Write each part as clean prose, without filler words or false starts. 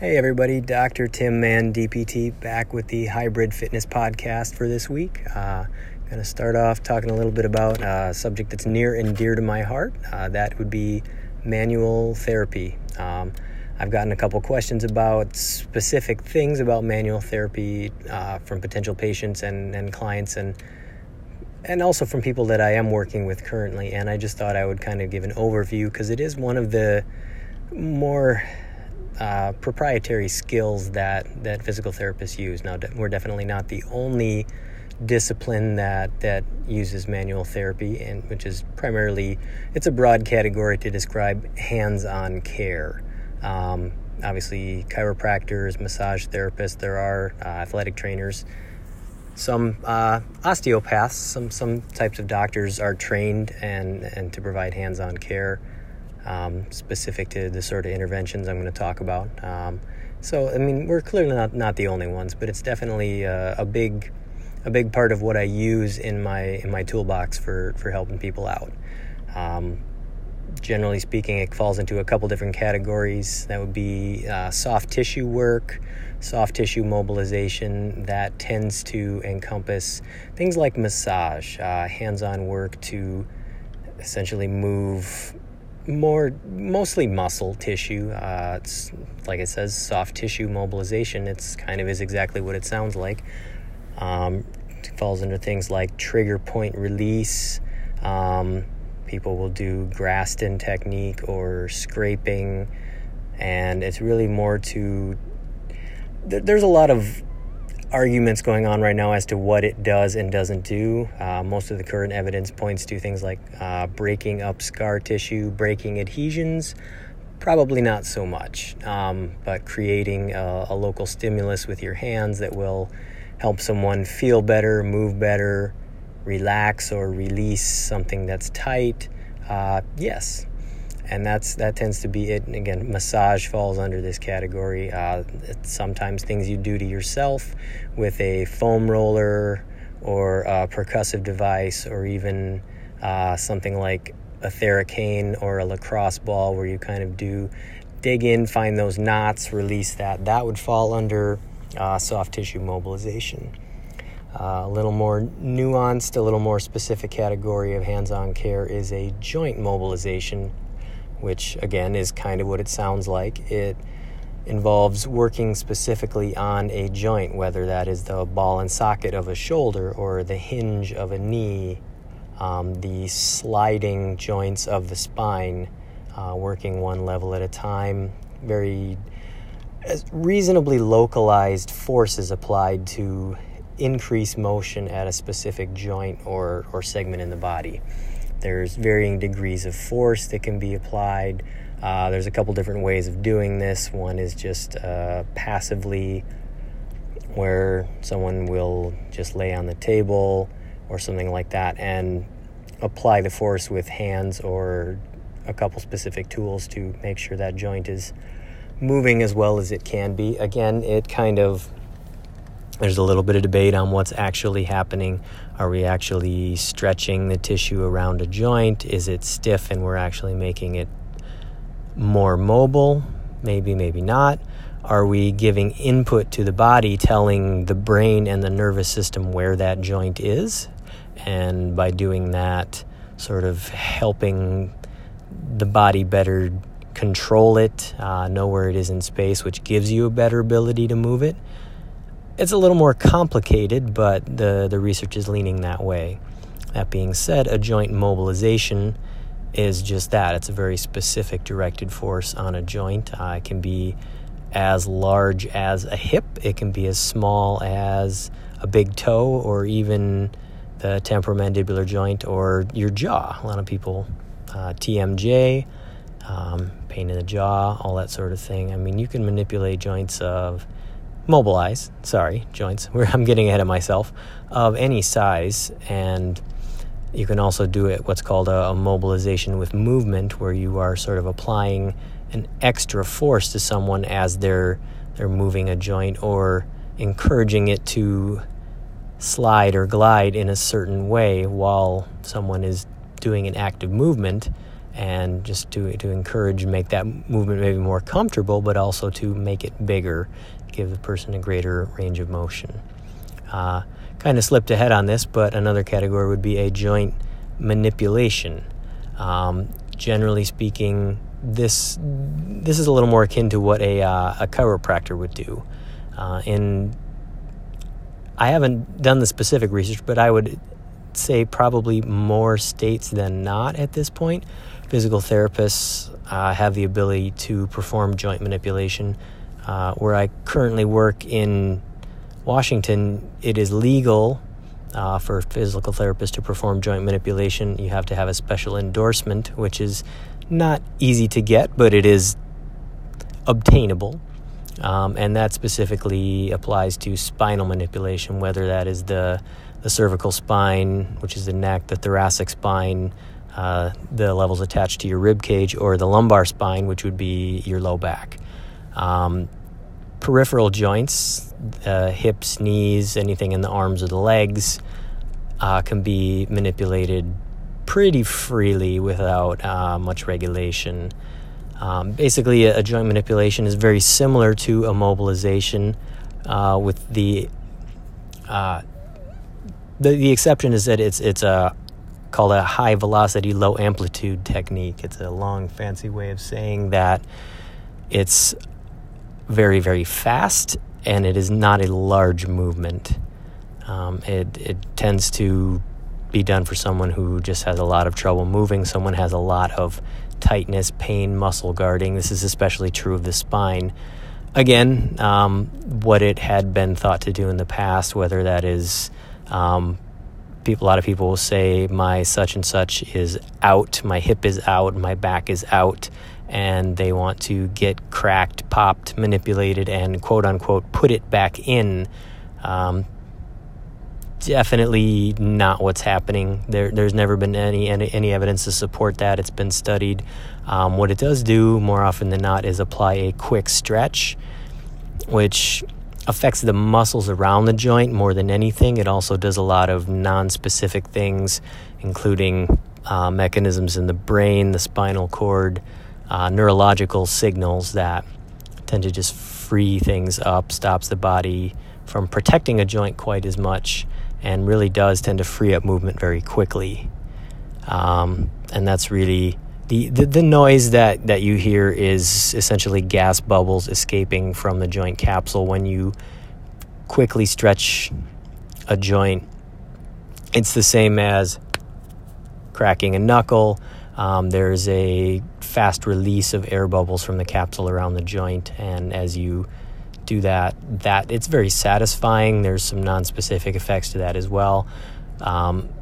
Hey everybody, Dr. Tim Mann, DPT, back with the Hybrid Fitness Podcast for this week. Going to start off talking a little bit about a subject that's near and dear to my heart. That would be manual therapy. I've gotten a couple questions about specific things about manual therapy from potential patients and clients and also from people that I am working with currently. And I just thought I would kind of give an overview because it is one of the more proprietary skills that physical therapists use. Now, we're definitely not the only discipline that uses manual therapy, and which is primarily, it's a broad category to describe hands-on care. Obviously, chiropractors, massage therapists, there are athletic trainers, some osteopaths, some types of doctors are trained and to provide hands-on care. Specific to the sort of interventions I'm going to talk about. So, I mean, we're clearly not the only ones, but it's definitely a big part of what I use in my toolbox for helping people out. Generally speaking, it falls into a couple different categories. That would be soft tissue work, soft tissue mobilization. That tends to encompass things like massage, hands-on work to essentially move mostly muscle tissue. It's like it says, soft tissue mobilization. It's kind of is exactly what it sounds like. It falls under things like trigger point release. People will do Graston technique or scraping, and it's really more to. There's a lot of arguments going on right now as to what it does and doesn't do. Most of the current evidence points to things like breaking up scar tissue, breaking adhesions, probably not so much, but creating a local stimulus with your hands that will help someone feel better, move better, relax or release something that's tight. Yes. And that tends to be it. And again, massage falls under this category. Sometimes things you do to yourself with a foam roller or a percussive device, or even something like a Theracane or a lacrosse ball, where you kind of dig in, find those knots, release that. That would fall under soft tissue mobilization. A little more nuanced, a little more specific category of hands-on care is a joint mobilization, which again is kind of what it sounds like. It involves working specifically on a joint, whether that is the ball and socket of a shoulder or the hinge of a knee, the sliding joints of the spine, working one level at a time. Very reasonably localized forces applied to increase motion at a specific joint or segment in the body. There's varying degrees of force that can be applied. There's a couple different ways of doing this. One is just passively, where someone will just lay on the table or something like that and apply the force with hands or a couple specific tools to make sure that joint is moving as well as it can be. Again, there's a little bit of debate on what's actually happening. Are we actually stretching the tissue around a joint? Is it stiff and we're actually making it more mobile? Maybe, maybe not. Are we giving input to the body, telling the brain and the nervous system where that joint is? And by doing that, sort of helping the body better control it, know where it is in space, which gives you a better ability to move it. It's a little more complicated, but the research is leaning that way. That being said, a joint mobilization is just that. It's a very specific directed force on a joint. It can be as large as a hip. It can be as small as a big toe or even the temporomandibular joint or your jaw. A lot of people, TMJ, pain in the jaw, all that sort of thing. I mean, you can manipulate joints, I'm getting ahead of myself, of any size. And you can also do it what's called a mobilization with movement, where you are sort of applying an extra force to someone as they're moving a joint or encouraging it to slide or glide in a certain way while someone is doing an active movement. and just to encourage, make that movement maybe more comfortable, but also to make it bigger, give the person a greater range of motion. Kind of slipped ahead on this, but another category would be a joint manipulation. Generally speaking, this is a little more akin to what a chiropractor would do. I haven't done the specific research, but I would say probably more states than not at this point, physical therapists have the ability to perform joint manipulation. Where I currently work in Washington, it is legal for physical therapists to perform joint manipulation. You have to have a special endorsement, which is not easy to get, but it is obtainable. And that specifically applies to spinal manipulation, whether that is the cervical spine, which is the neck, the thoracic spine, the levels attached to your rib cage, or the lumbar spine, which would be your low back. Peripheral joints, hips, knees, anything in the arms or the legs, can be manipulated pretty freely without much regulation. Basically, a joint manipulation is very similar to immobilization, with the exception is that it's called a high velocity, low amplitude technique. It's a long, fancy way of saying that it's very, very fast and it is not a large movement. It tends to be done for someone who just has a lot of trouble moving. Someone has a lot of tightness, pain, muscle guarding. This is especially true of the spine. Again, what it had been thought to do in the past, whether that is a lot of people will say my such and such is out, my hip is out, my back is out, and they want to get cracked, popped, manipulated, and quote-unquote put it back in. Definitely not what's happening. There's never been any evidence to support that. It's been studied. What it does do more often than not is apply a quick stretch, which affects the muscles around the joint more than anything. It also does a lot of non-specific things, including mechanisms in the brain, the spinal cord, neurological signals that tend to just free things up, stops the body from protecting a joint quite as much, and really does tend to free up movement very quickly. And that's really the noise that you hear is essentially gas bubbles escaping from the joint capsule. When you quickly stretch a joint, it's the same as cracking a knuckle. There's a fast release of air bubbles from the capsule around the joint, and as you do that it's very satisfying. There's some non-specific effects to that as well.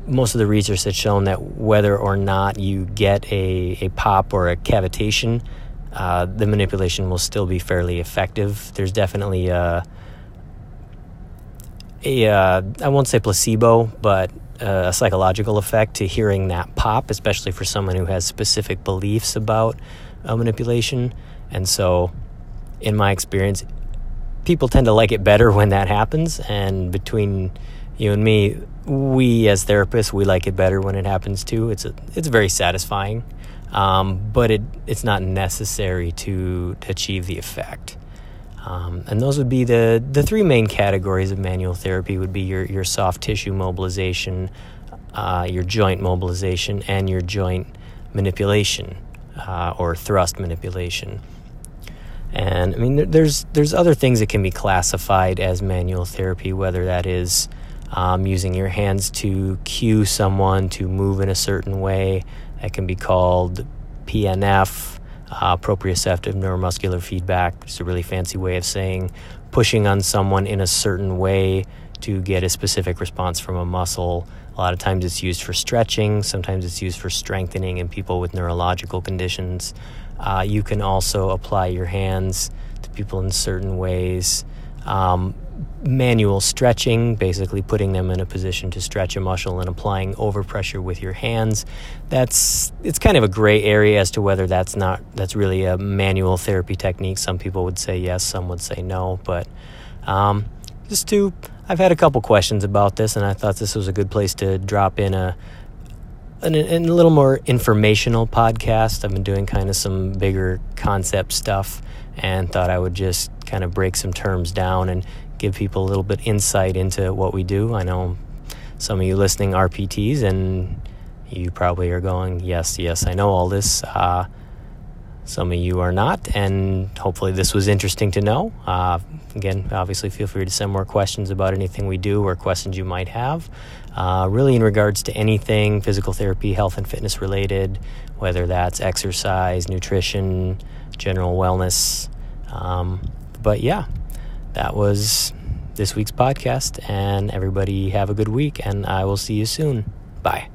Most of the research has shown that whether or not you get a pop or a cavitation, the manipulation will still be fairly effective. There's definitely a I won't say placebo, but a psychological effect to hearing that pop, especially for someone who has specific beliefs about manipulation. And so in my experience, people tend to like it better when that happens. And between you and me, we as therapists, we like it better when it happens too. It's very satisfying, but it's not necessary to achieve the effect. And those would be the three main categories of manual therapy. Would be your soft tissue mobilization, your joint mobilization, and your joint manipulation or thrust manipulation. And I mean, there's other things that can be classified as manual therapy, whether that is using your hands to cue someone to move in a certain way. That can be called PNF, proprioceptive neuromuscular feedback. It's a really fancy way of saying pushing on someone in a certain way to get a specific response from a muscle. A lot of times it's used for stretching. Sometimes it's used for strengthening in people with neurological conditions. You can also apply your hands to people in certain ways. Manual stretching, basically putting them in a position to stretch a muscle and applying overpressure with your hands. It's kind of a gray area as to whether that's really a manual therapy technique. Some people would say yes, some would say no, but I've had a couple questions about this, and I thought this was a good place to drop in a a little more informational podcast. I've been doing kind of some bigger concept stuff and thought I would just kind of break some terms down and give people a little bit insight into what we do. I know some of you listening are PTs and you probably are going, yes, I know all this. Some of you are not, and hopefully this was interesting to know. Again, obviously feel free to send more questions about anything we do or questions you might have. Really in regards to anything physical therapy, health and fitness related, whether that's exercise, nutrition, general wellness. But yeah, that was this week's podcast, and everybody have a good week, and I will see you soon. Bye.